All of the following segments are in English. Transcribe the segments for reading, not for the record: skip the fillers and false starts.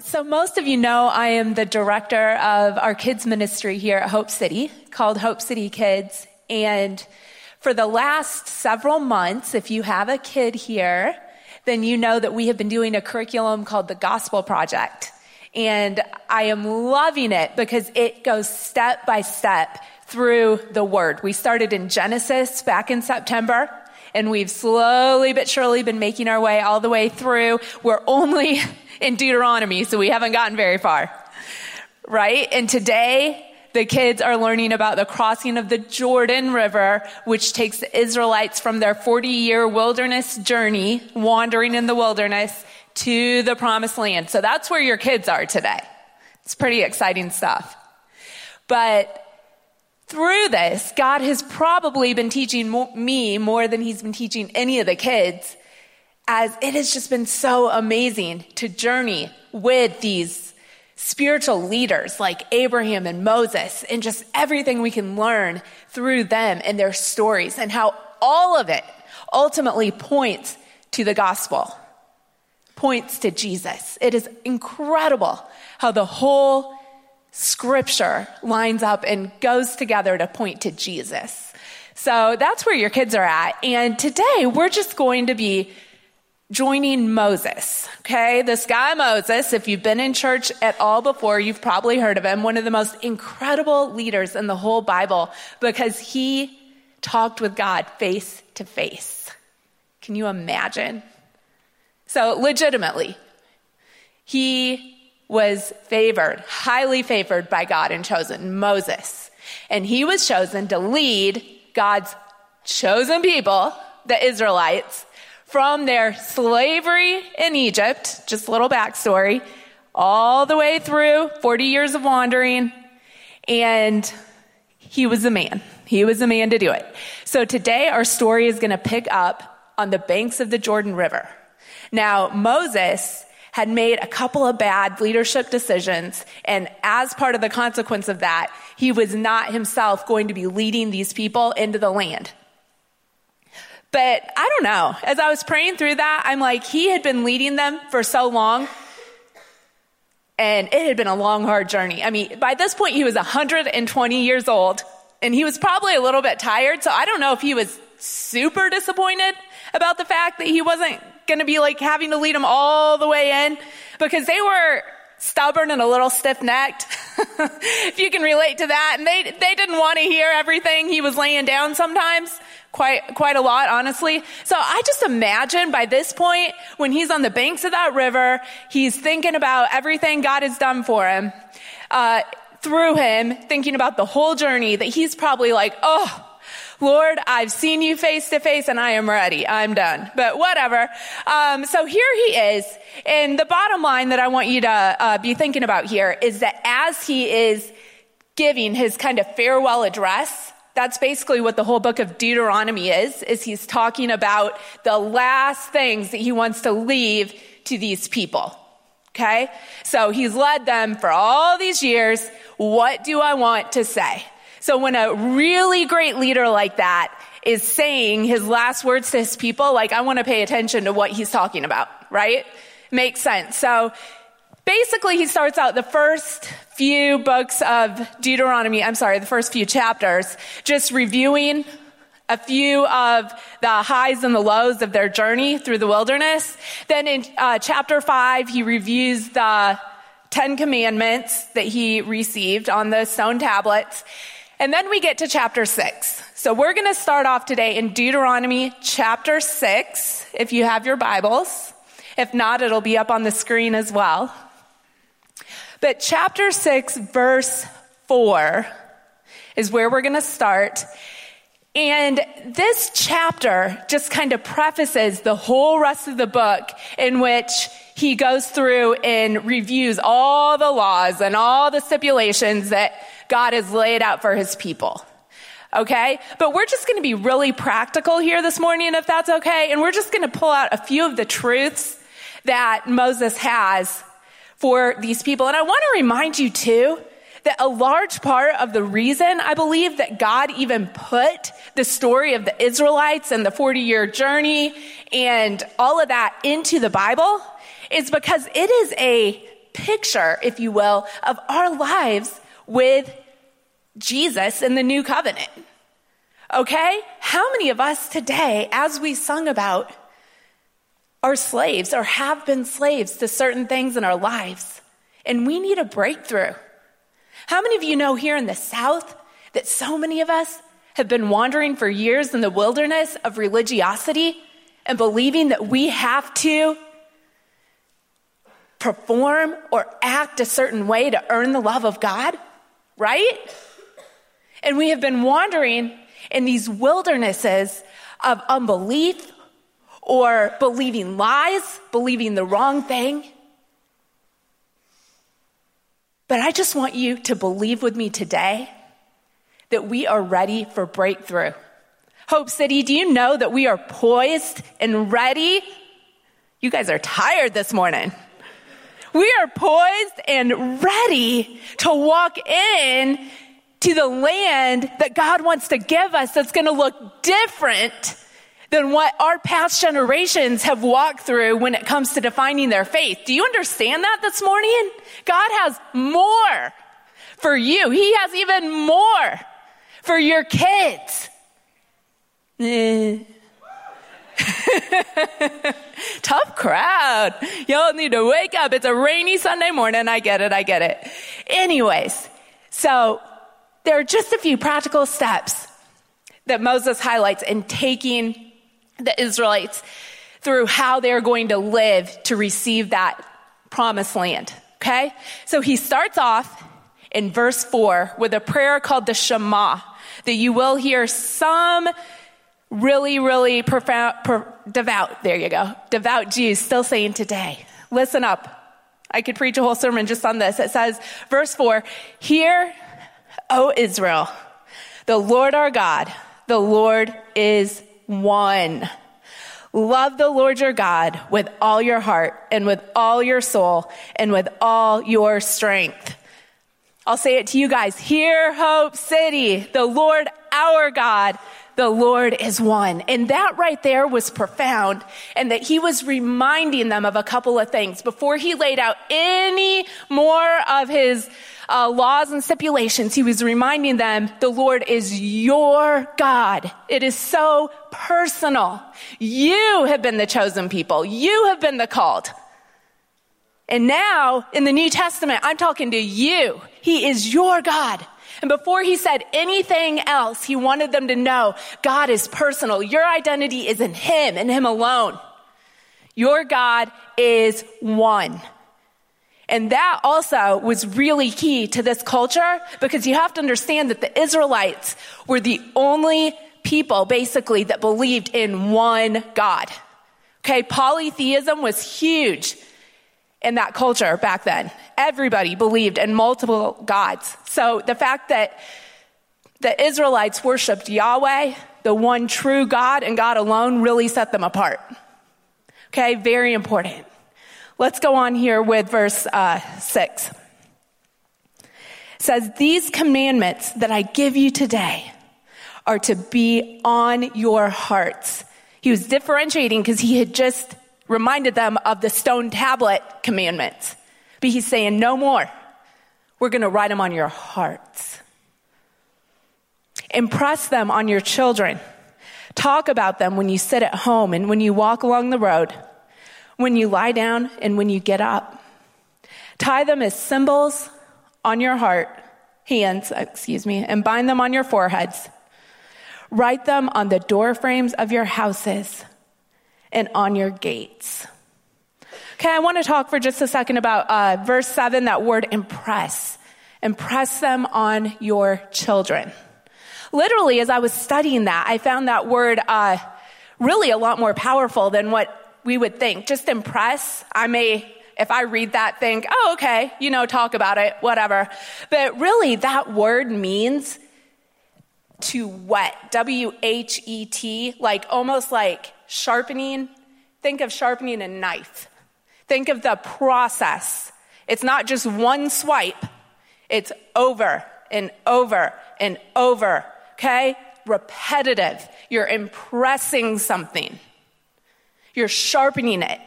So most of you know I am the director of our kids ministry here at Hope City called Hope City Kids. And for the last several months, if you have a kid here, then you know that we have been doing a curriculum called the Gospel Project. And I am loving it because it goes step by step through the Word. We started in Genesis back in September. And we've slowly but surely been making our way all the way through. We're only in Deuteronomy, so we haven't gotten very far, right? And today, the kids are learning about the crossing of the Jordan River, which takes the Israelites from their 40-year wilderness journey, wandering in the wilderness, to the promised land. So that's where your kids are today. It's pretty exciting stuff. But through this, God has probably been teaching me more than he's been teaching any of the kids, as it has just been so amazing to journey with these spiritual leaders like Abraham and Moses, and just everything we can learn through them and their stories, and how all of it ultimately points to the gospel, points to Jesus. It is incredible how the whole Scripture lines up and goes together to point to Jesus. So that's where your kids are at. And today we're just going to be joining Moses. Okay, this guy Moses, if you've been in church at all before, you've probably heard of him. One of the most incredible leaders in the whole Bible, because he talked with God face to face. Can you imagine? So legitimately, he was favored, highly favored by God and chosen, Moses. And he was chosen to lead God's chosen people, the Israelites, from their slavery in Egypt, just a little backstory, all the way through 40 years of wandering. And he was the man. He was the man to do it. So today our story is going to pick up on the banks of the Jordan River. Now, Moses had made a couple of bad leadership decisions. And as part of the consequence of that, he was not himself going to be leading these people into the land. But I don't know. As I was praying through that, I'm like, he had been leading them for so long. And it had been a long, hard journey. I mean, by this point, he was 120 years old. And he was probably a little bit tired. So I don't know if he was super disappointed about the fact that he wasn't going to be like having to lead them all the way in, because they were stubborn and a little stiff-necked, if you can relate to that. And they didn't want to hear everything. He was laying down sometimes, quite a lot, honestly. So I just imagine by this point, when he's on the banks of that river, he's thinking about everything God has done for him, through him, thinking about the whole journey, that he's probably like, oh, Lord, I've seen you face to face and I am ready. I'm done, but whatever. So here he is. And the bottom line that I want you to be thinking about here is that as he is giving his kind of farewell address, that's basically what the whole book of Deuteronomy is he's talking about the last things that he wants to leave to these people. Okay. So he's led them for all these years. What do I want to say? So when a really great leader like that is saying his last words to his people, like, I want to pay attention to what he's talking about, right? Makes sense. So basically he starts out the first few books of Deuteronomy, the first few chapters, just reviewing a few of the highs and the lows of their journey through the wilderness. Then in chapter 5, he reviews the 10 commandments that he received on the stone tablets. And then we get to chapter 6. So we're going to start off today in Deuteronomy chapter 6, if you have your Bibles. If not, it'll be up on the screen as well. But chapter 6, verse 4 is where we're going to start. And this chapter just kind of prefaces the whole rest of the book, in which he goes through and reviews all the laws and all the stipulations that God has laid out for his people. Okay? But we're just going to be really practical here this morning, if that's okay. And we're just going to pull out a few of the truths that Moses has for these people. And I want to remind you too, that a large part of the reason I believe that God even put the story of the Israelites and the 40-year journey and all of that into the Bible is because it is a picture, if you will, of our lives with Jesus in the new covenant. Okay? How many of us today, as we sung about, are slaves or have been slaves to certain things in our lives? And we need a breakthrough. How many of you know here in the South that so many of us have been wandering for years in the wilderness of religiosity and believing that we have to perform or act a certain way to earn the love of God, right? And we have been wandering in these wildernesses of unbelief or believing lies, believing the wrong thing. But I just want you to believe with me today that we are ready for breakthrough. Hope City, do you know that we are poised and ready? You guys are tired this morning. We are poised and ready to walk in to the land that God wants to give us that's going to look different than what our past generations have walked through when it comes to defining their faith. Do you understand that this morning? God has more for you. He has even more for your kids. Tough crowd. Y'all need to wake up. It's a rainy Sunday morning. I get it. Anyways, so there are just a few practical steps that Moses highlights in taking the Israelites through how they're going to live to receive that promised land. Okay? So he starts off in verse 4 with a prayer called the Shema that you will hear some really profound, devout, devout Jews still saying today. Listen up. I could preach a whole sermon just on this. It says, verse 4, hear, O Israel, the Lord our God, the Lord is one. Love the Lord your God with all your heart and with all your soul and with all your strength. I'll say it to you guys. Hear, Hope City, the Lord our God, the Lord is one. And that right there was profound, and that he was reminding them of a couple of things before he laid out any more of his laws and stipulations. He was reminding them, the Lord is your God. It is so personal. You have been the chosen people. You have been the called. And now in the New Testament, I'm talking to you. He is your God. And before he said anything else, he wanted them to know God is personal. Your identity is in him and him alone. Your God is one. And that also was really key to this culture, because you have to understand that the Israelites were the only people basically that believed in one God. Okay, polytheism was huge in that culture back then. Everybody believed in multiple gods. So the fact that the Israelites worshiped Yahweh, the one true God, and God alone, really set them apart. Okay, very important. Let's go on here with verse 6. It says, these commandments that I give you today are to be on your hearts. He was differentiating because he had just reminded them of the stone tablet commandments. But he's saying, no more. We're going to write them on your hearts. Impress them on your children. Talk about them when you sit at home and when you walk along the road, when you lie down and when you get up. Tie them as symbols on your hands, and bind them on your foreheads. Write them on the door frames of your houses and on your gates. Okay, I want to talk for just a second about verse 7, that word impress. Impress them on your children. Literally, as I was studying that, I found that word really a lot more powerful than what we would think. Just impress. I may, if I read that, think, oh, okay, you know, talk about it, whatever. But really, that word means to whet, W-H-E-T, like almost like sharpening. Think of sharpening a knife. Think of the process. It's not just one swipe. It's over and over and over, okay? Repetitive. You're impressing something. You're sharpening it.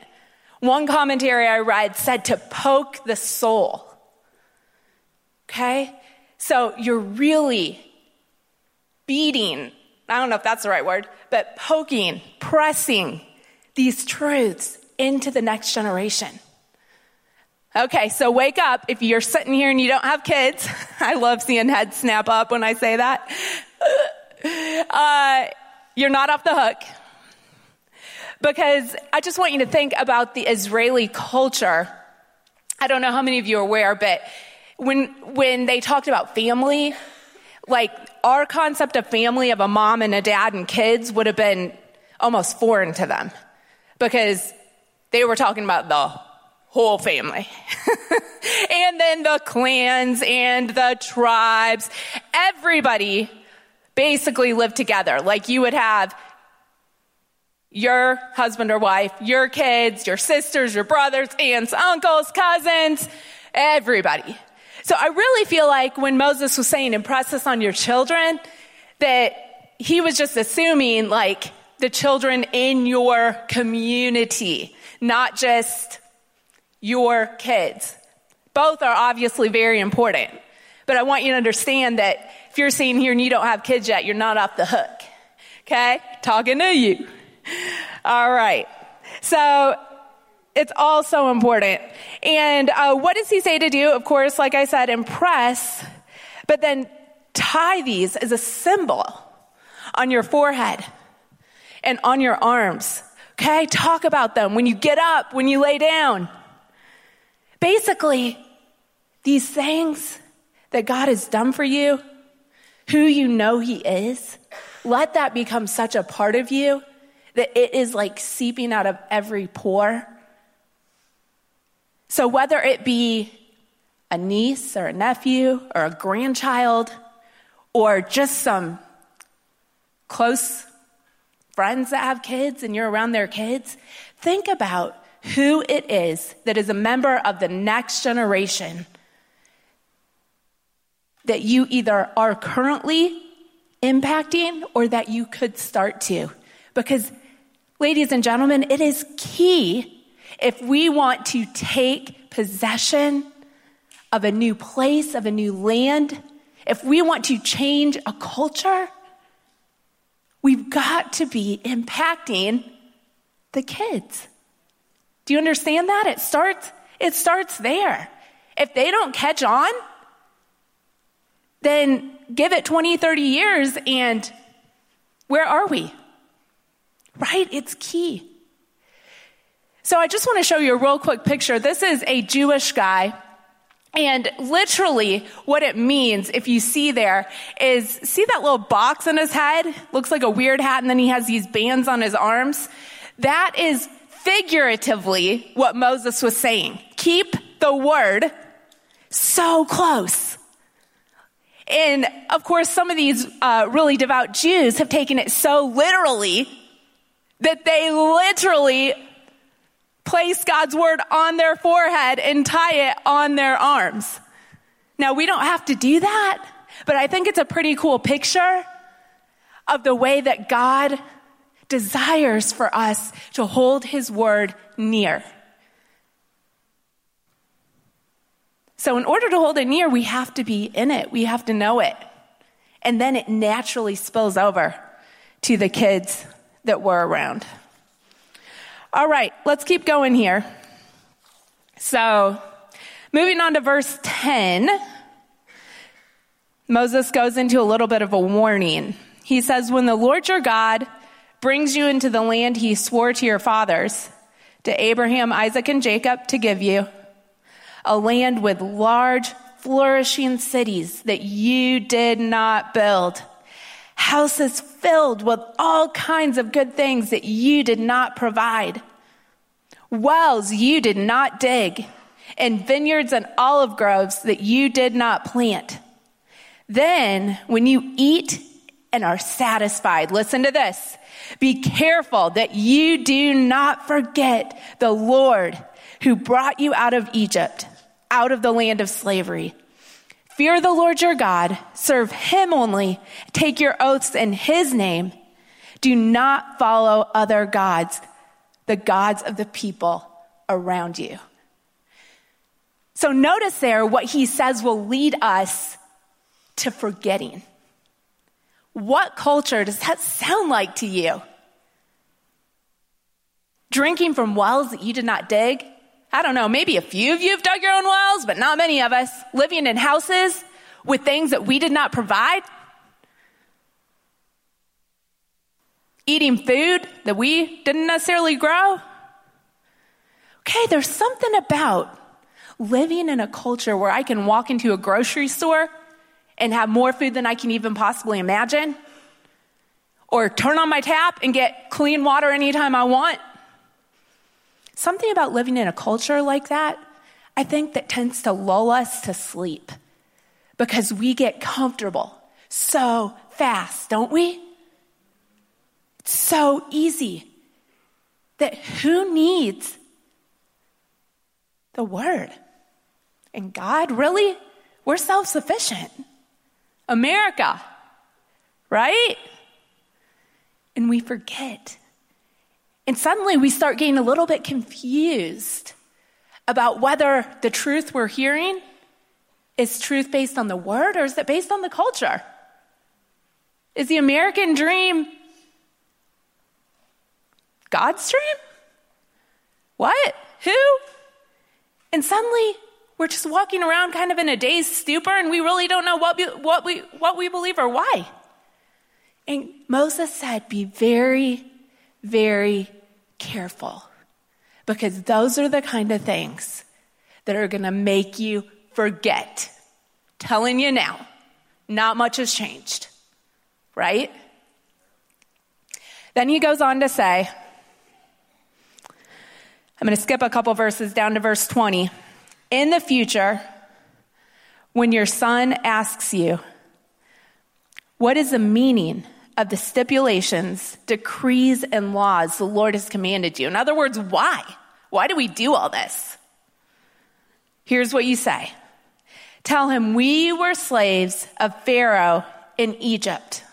One commentary I read said to poke the soul. Okay? So you're really beating, I don't know if that's the right word, but poking, pressing these truths into the next generation. Okay, so wake up. If you're sitting here and you don't have kids, I love seeing heads snap up when I say that. You're not off the hook. Because I just want you to think about the Israeli culture. I don't know how many of you are aware, but when they talked about family, like our concept of family of a mom and a dad and kids would have been almost foreign to them because they were talking about the whole family. And then the clans and the tribes. Everybody basically lived together. Like you would have your husband or wife, your kids, your sisters, your brothers, aunts, uncles, cousins, everybody. So I really feel like when Moses was saying, impress this on your children, that he was just assuming like the children in your community, not just your kids. Both are obviously very important. But I want you to understand that if you're sitting here and you don't have kids yet, you're not off the hook. Okay? Talking to you. All right. So it's all so important. And what does he say to do? Of course, like I said, impress, but then tie these as a symbol on your forehead and on your arms. Okay? Talk about them when you get up, when you lay down. Basically, these things that God has done for you, who you know he is, let that become such a part of you that it is like seeping out of every pore. So whether it be a niece or a nephew or a grandchild or just some close friends that have kids and you're around their kids, think about who it is that is a member of the next generation that you either are currently impacting or that you could start to. Because, ladies and gentlemen, it is key if we want to take possession of a new place, of a new land, if we want to change a culture, we've got to be impacting the kids. Do you understand that? It starts there. If they don't catch on, then give it 20, 30 years and where are we? Right? It's key. So I just want to show you a real quick picture. This is a Jewish guy. And literally what it means, if you see there, is see that little box on his head? Looks like a weird hat. And then he has these bands on his arms. That is figuratively what Moses was saying. Keep the word so close. And of course, some of these really devout Jews have taken it so literally that they literally place God's word on their forehead and tie it on their arms. Now, we don't have to do that, but I think it's a pretty cool picture of the way that God desires for us to hold his word near. So in order to hold it near, we have to be in it. We have to know it. And then it naturally spills over to the kids that we're around. All right, let's keep going here. So moving on to verse 10, Moses goes into a little bit of a warning. He says, when the Lord your God brings you into the land he swore to your fathers, to Abraham, Isaac, and Jacob to give you, a land with large, flourishing cities that you did not build, houses filled with all kinds of good things that you did not provide, wells you did not dig, and vineyards and olive groves that you did not plant. Then, when you eat and are satisfied, listen to this, be careful that you do not forget the Lord who brought you out of Egypt, out of the land of slavery. Fear the Lord your God, serve him only, take your oaths in his name. Do not follow other gods, the gods of the people around you. So notice there what he says will lead us to forgetting. What culture does that sound like to you? Drinking from wells that you did not dig? I don't know, maybe a few of you have dug your own wells, but not many of us. Living in houses with things that we did not provide. Eating food that we didn't necessarily grow. Okay, there's something about living in a culture where I can walk into a grocery store and have more food than I can even possibly imagine. Or turn on my tap and get clean water anytime I want. Something about living in a culture like that, I think that tends to lull us to sleep because we get comfortable so fast, don't we? It's so easy that who needs the word? And God, really? We're self-sufficient. America, right? And we forget. And suddenly we start getting a little bit confused about whether the truth we're hearing is truth based on the word or is it based on the culture? Is the American dream God's dream? What? Who? And suddenly we're just walking around kind of in a dazed stupor and we really don't know what we believe or why. And Moses said, be very, very careful, because those are the kind of things that are going to make you forget. Telling you now, not much has changed, right? Then he goes on to say, I'm going to skip a couple verses down to verse 20. In the future, when your son asks you, what is the meaning of the stipulations, decrees, and laws the Lord has commanded you? In other words, why? Why do we do all this? Here's what you say. Tell him, we were slaves of Pharaoh in Egypt,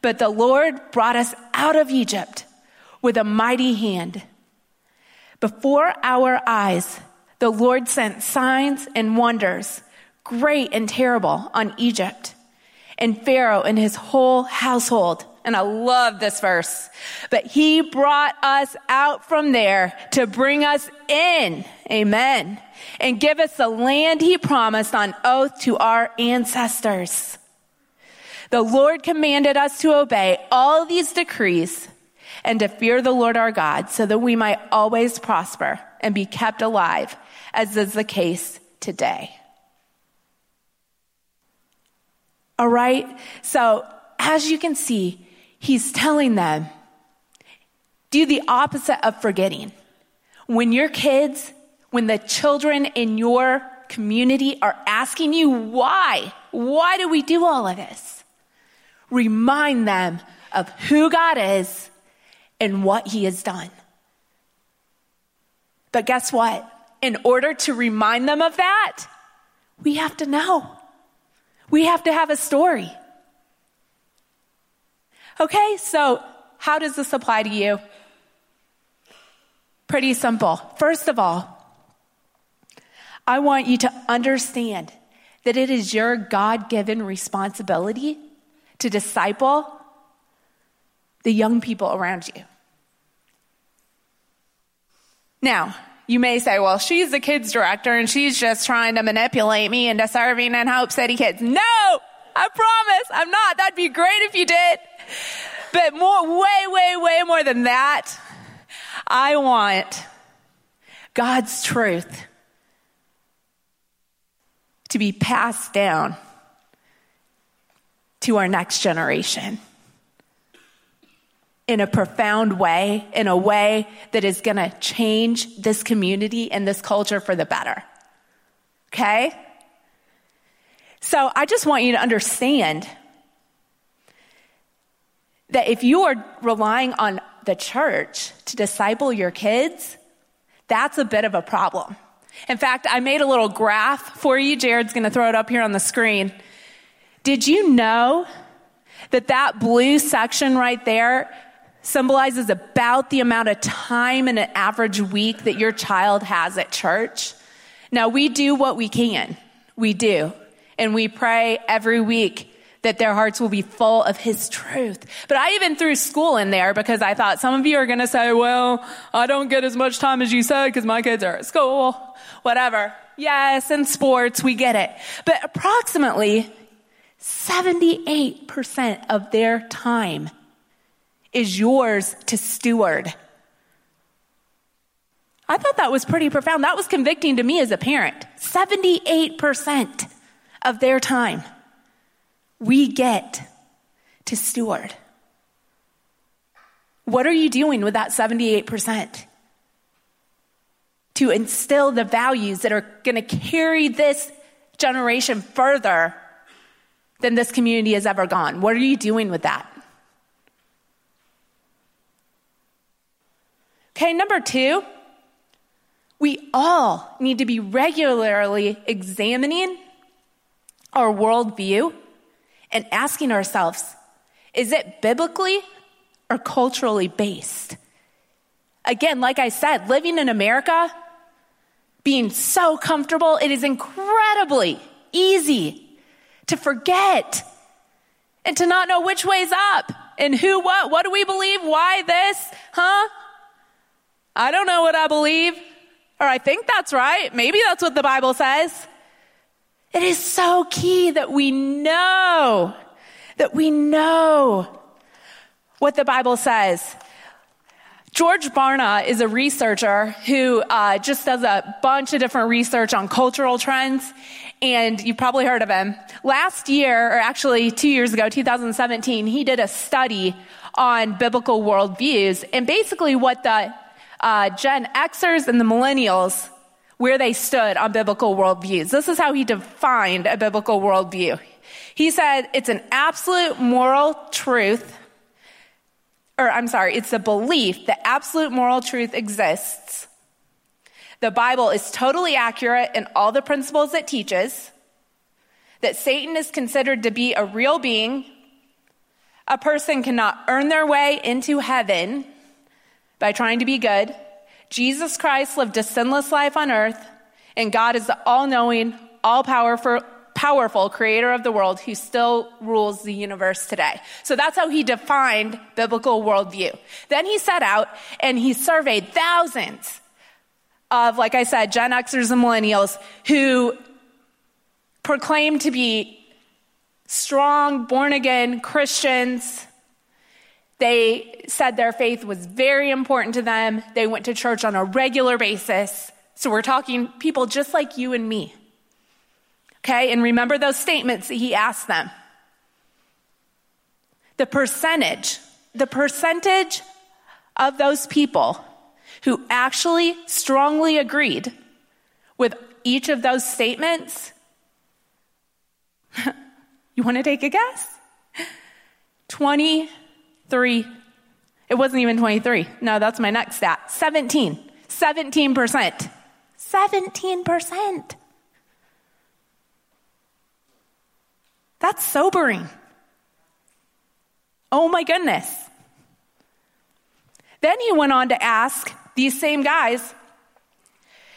but the Lord brought us out of Egypt with a mighty hand. Before our eyes, the Lord sent signs and wonders, great and terrible, on Egypt and Pharaoh and his whole household. And I love this verse. But he brought us out from there to bring us in. Amen. And give us the land he promised on oath to our ancestors. The Lord commanded us to obey all these decrees and to fear the Lord our God so that we might always prosper and be kept alive, as is the case today. All right, so as you can see, he's telling them, do the opposite of forgetting. When your kids, when the children in your community are asking you why do we do all of this? Remind them of who God is and what he has done. But guess what? In order to remind them of that, we have to know. We have to have a story. Okay, so how does this apply to you? Pretty simple. First of all, I want you to understand that it is your God-given responsibility to disciple the young people around you. Now, you may say, well, she's the kids director and she's just trying to manipulate me into serving in Hope City Kids. No, I promise I'm not. That'd be great if you did. But way more than that, I want God's truth to be passed down to our next generation in a profound way, in a way that is going to change this community and this culture for the better. Okay? So I just want you to understand that if you are relying on the church to disciple your kids, that's a bit of a problem. In fact, I made a little graph for you. Jared's going to throw it up here on the screen. Did you know that blue section right there symbolizes about the amount of time in an average week that your child has at church. Now, we do what we can. We do. And we pray every week that their hearts will be full of his truth. But I even threw school in there because I thought some of you are going to say, well, I don't get as much time as you said because my kids are at school, whatever. Yes, and sports, we get it. But approximately 78% of their time is yours to steward. I thought that was pretty profound. That was convicting to me as a parent. 78% of their time we get to steward. What are you doing with that 78%? To instill the values that are going to carry this generation further than this community has ever gone. What are you doing with that? Okay, number two, we all need to be regularly examining our worldview and asking ourselves, is it biblically or culturally based? Again, like I said, living in America, being so comfortable, it is incredibly easy to forget and to not know which way's up and who, what do we believe? Why this? I don't know what I believe, or I think that's right. Maybe that's what the Bible says. It is so key that we know what the Bible says. George Barna is a researcher who just does a bunch of different research on cultural trends, and you've probably heard of him. Last year, or actually 2 years ago, 2017, he did a study on biblical worldviews, and basically what the Gen Xers and the millennials, where they stood on biblical worldviews. This is how he defined a biblical worldview. He said, it's the belief that absolute moral truth exists. The Bible is totally accurate in all the principles it teaches, that Satan is considered to be a real being, a person cannot earn their way into heaven by trying to be good. Jesus Christ lived a sinless life on earth, and God is the all-knowing, all-powerful creator of the world who still rules the universe today. So that's how he defined biblical worldview. Then he set out and he surveyed thousands of, like I said, Gen Xers and millennials who proclaimed to be strong, born-again Christians. They said their faith was very important to them. They went to church on a regular basis. So we're talking people just like you and me. Okay, and remember those statements that he asked them. The percentage of those people who actually strongly agreed with each of those statements, you want to take a guess? 23. It wasn't even 23. No, that's my next stat. 17%. That's sobering. Oh my goodness. Then he went on to ask these same guys,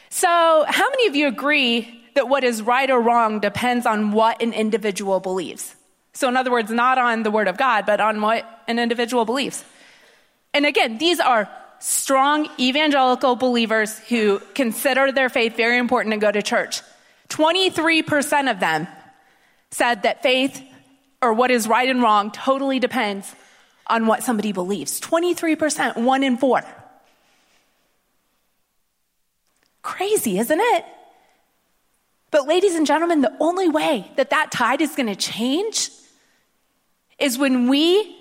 so how many of you agree that what is right or wrong depends on what an individual believes? So in other words, not on the word of God, but on what an individual believes. And again, these are strong evangelical believers who consider their faith very important and go to church. 23% of them said that faith, or what is right and wrong, totally depends on what somebody believes. 23%, 1 in 4. Crazy, isn't it? But ladies and gentlemen, the only way that tide is going to change is when we,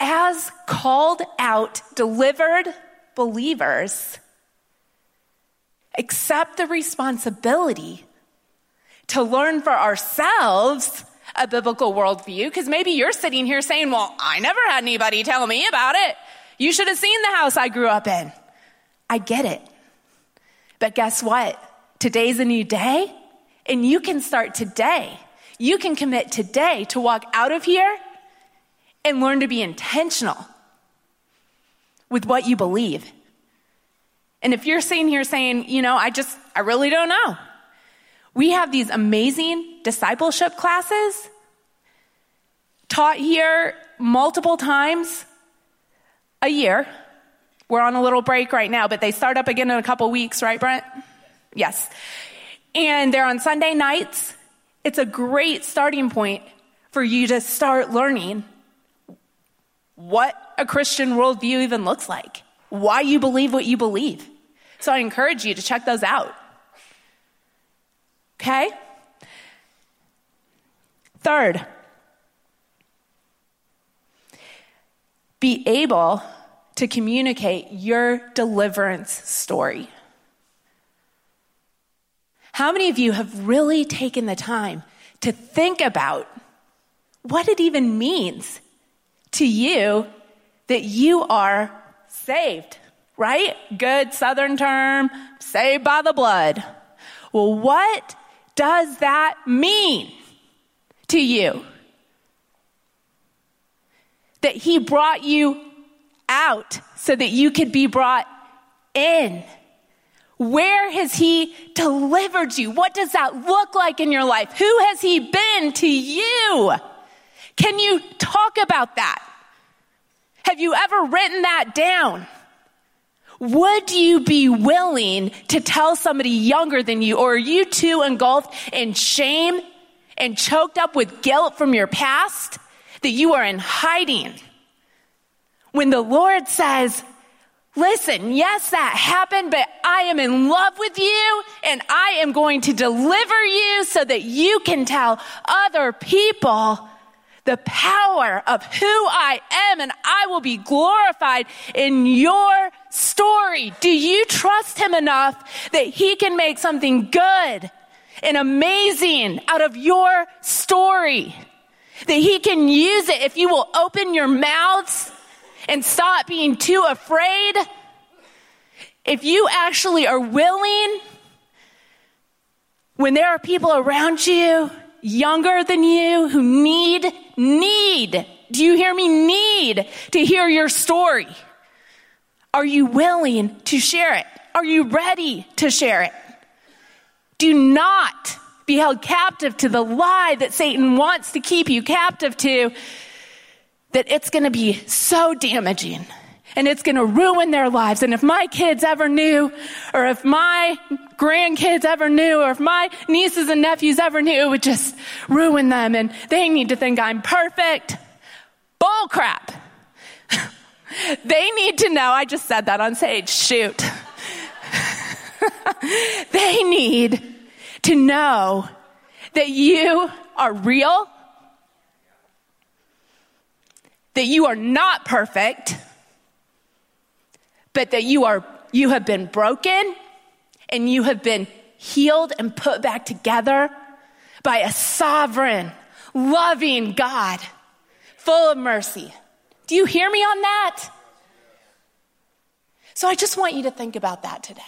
as called out, delivered believers, accept the responsibility to learn for ourselves a biblical worldview, because maybe you're sitting here saying, well, I never had anybody tell me about it. You should have seen the house I grew up in. I get it. But guess what? Today's a new day, and you can start today. You can commit today to walk out of here and learn to be intentional with what you believe. And if you're sitting here saying, you know, I really don't know. We have these amazing discipleship classes taught here multiple times a year. We're on a little break right now, but they start up again in a couple weeks, right, Brent? Yes. And they're on Sunday nights. It's a great starting point for you to start learning what a Christian worldview even looks like, why you believe what you believe. So I encourage you to check those out. Okay? Third, be able to communicate your deliverance story. How many of you have really taken the time to think about what it even means to you that you are saved, right? Good Southern term, saved by the blood. Well, what does that mean to you? That he brought you out so that you could be brought in. Where has he delivered you? What does that look like in your life? Who has he been to you? Can you talk about that? Have you ever written that down? Would you be willing to tell somebody younger than you, or are you too engulfed in shame and choked up with guilt from your past that you are in hiding? When the Lord says, listen, yes, that happened, but I am in love with you and I am going to deliver you so that you can tell other people the power of who I am, and I will be glorified in your story. Do you trust him enough that he can make something good and amazing out of your story? That he can use it if you will open your mouths and stop being too afraid? If you actually are willing, when there are people around you younger than you who need, do you hear me? Need to hear your story. Are you willing to share it? Are you ready to share it? Do not be held captive to the lie that Satan wants to keep you captive to, that it's going to be so damaging and it's going to ruin their lives. And if my kids ever knew, or if my grandkids ever knew, or if my nieces and nephews ever knew, it would just ruin them, and they need to think I'm perfect. Bull crap. They need to know. I just said that on stage. Shoot. They need to know that you are real, that you are not perfect, but that you have been broken and you have been healed and put back together by a sovereign, loving God, full of mercy. Do you hear me on that? So I just want you to think about that today.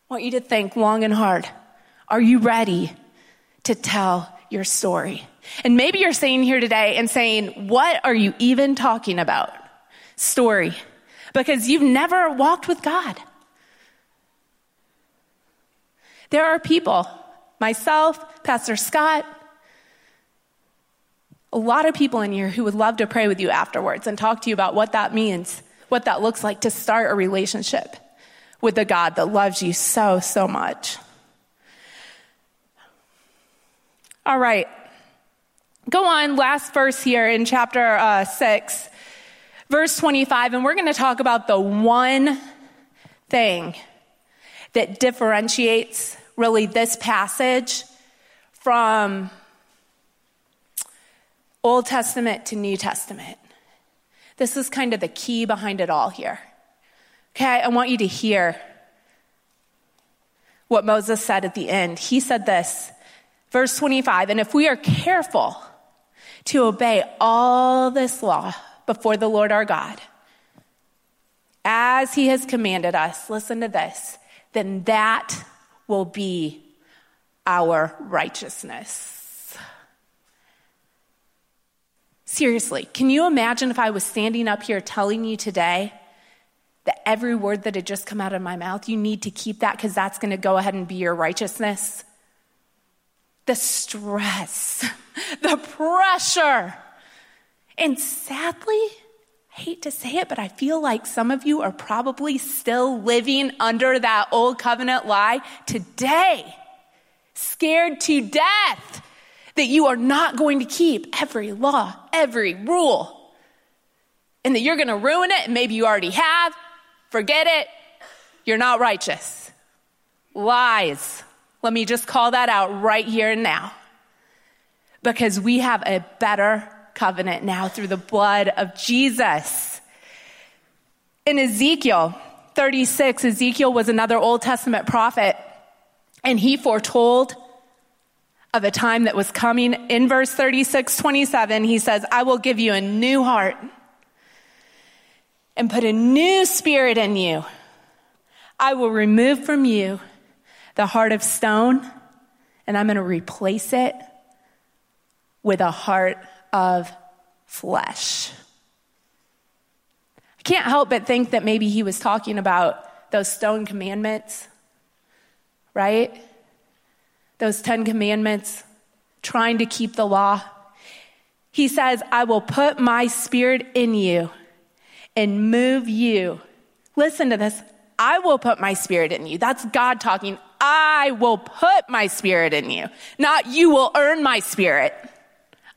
I want you to think long and hard. Are you ready to tell your story? And maybe you're sitting here today and saying, what are you even talking about? Story. Because you've never walked with God. There are people, myself, Pastor Scott, a lot of people in here who would love to pray with you afterwards and talk to you about what that means, what that looks like to start a relationship with the God that loves you so, so much. All right. Go on, last verse here in chapter 6, verse 25, and we're going to talk about the one thing that differentiates really this passage from Old Testament to New Testament. This is kind of the key behind it all here. Okay, I want you to hear what Moses said at the end. He said this, verse 25, and if we are careful to obey all this law before the Lord our God, as he has commanded us, listen to this, then that will be our righteousness. Seriously, can you imagine if I was standing up here telling you today that every word that had just come out of my mouth, you need to keep that because that's going to go ahead and be your righteousness? The stress, the pressure. And sadly, I hate to say it, but I feel like some of you are probably still living under that old covenant lie today, scared to death that you are not going to keep every law, every rule, and that you're going to ruin it, and maybe you already have. Forget it. You're not righteous. Lies. Let me just call that out right here and now, because we have a better covenant now through the blood of Jesus. In Ezekiel 36, Ezekiel was another Old Testament prophet, and he foretold of a time that was coming. In verse 36:27, he says, I will give you a new heart and put a new spirit in you. I will remove from you the heart of stone, and I'm going to replace it with a heart of flesh. I can't help but think that maybe he was talking about those stone commandments, right? Those 10 commandments, trying to keep the law. He says, I will put my spirit in you and move you. Listen to this. I will put my spirit in you. That's God talking. I will put my spirit in you. Not you will earn my spirit.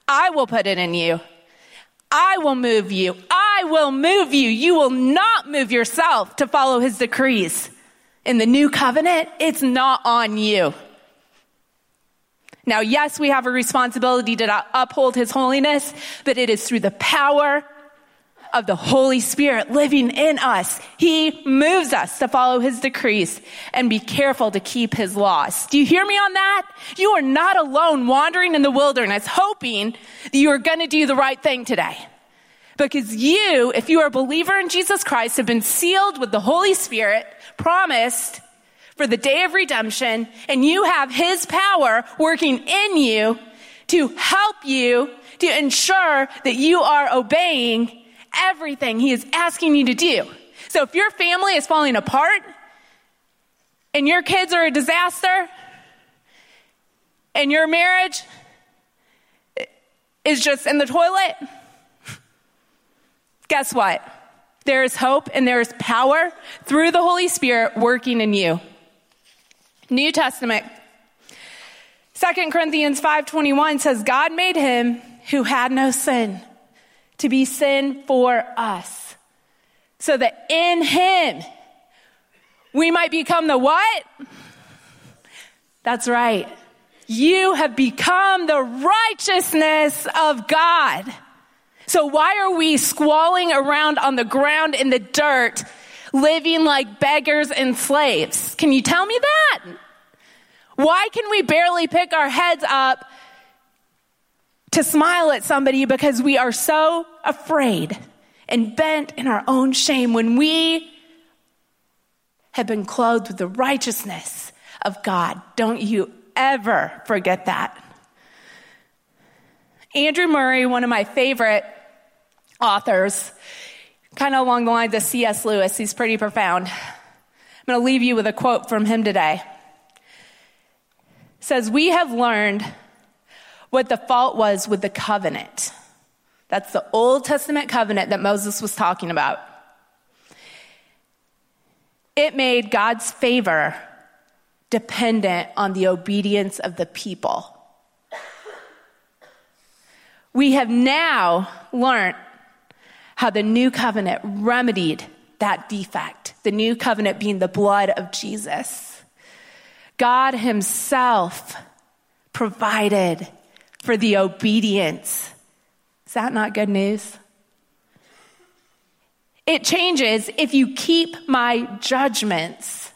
I will put it in you. I will move you. I will move you. You will not move yourself to follow his decrees. In the new covenant, it's not on you. Now, yes, we have a responsibility to uphold his holiness, but it is through the power of the Holy Spirit living in us. He moves us to follow his decrees and be careful to keep his laws. Do you hear me on that? You are not alone wandering in the wilderness hoping that you are going to do the right thing today. Because you, if you are a believer in Jesus Christ, have been sealed with the Holy Spirit, promised for the day of redemption, and you have his power working in you to help you to ensure that you are obeying everything he is asking you to do. So if your family is falling apart and your kids are a disaster and your marriage is just in the toilet, guess what? There is hope and there is power through the Holy Spirit working in you. New Testament. 2 Corinthians 5:21 says, God made him who had no sin to be sin for us, so that in him we might become the what? That's right. You have become the righteousness of God. So why are we squalling around on the ground in the dirt, living like beggars and slaves? Can you tell me that? Why can we barely pick our heads up to smile at somebody because we are so afraid and bent in our own shame when we have been clothed with the righteousness of God? Don't you ever forget that. Andrew Murray, one of my favorite authors, kind of along the lines of C.S. Lewis, he's pretty profound. I'm going to leave you with a quote from him today. It says, we have learned what the fault was with the covenant. That's the Old Testament covenant that Moses was talking about. It made God's favor dependent on the obedience of the people. We have now learned how the new covenant remedied that defect, the new covenant being the blood of Jesus. God himself provided for the obedience. Is that not good news? It changes if you keep my judgments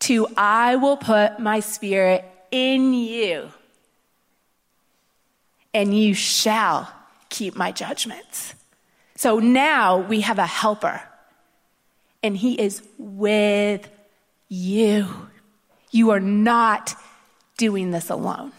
to I will put my spirit in you, and you shall keep my judgments. So now we have a helper, and he is with you. You are not doing this alone.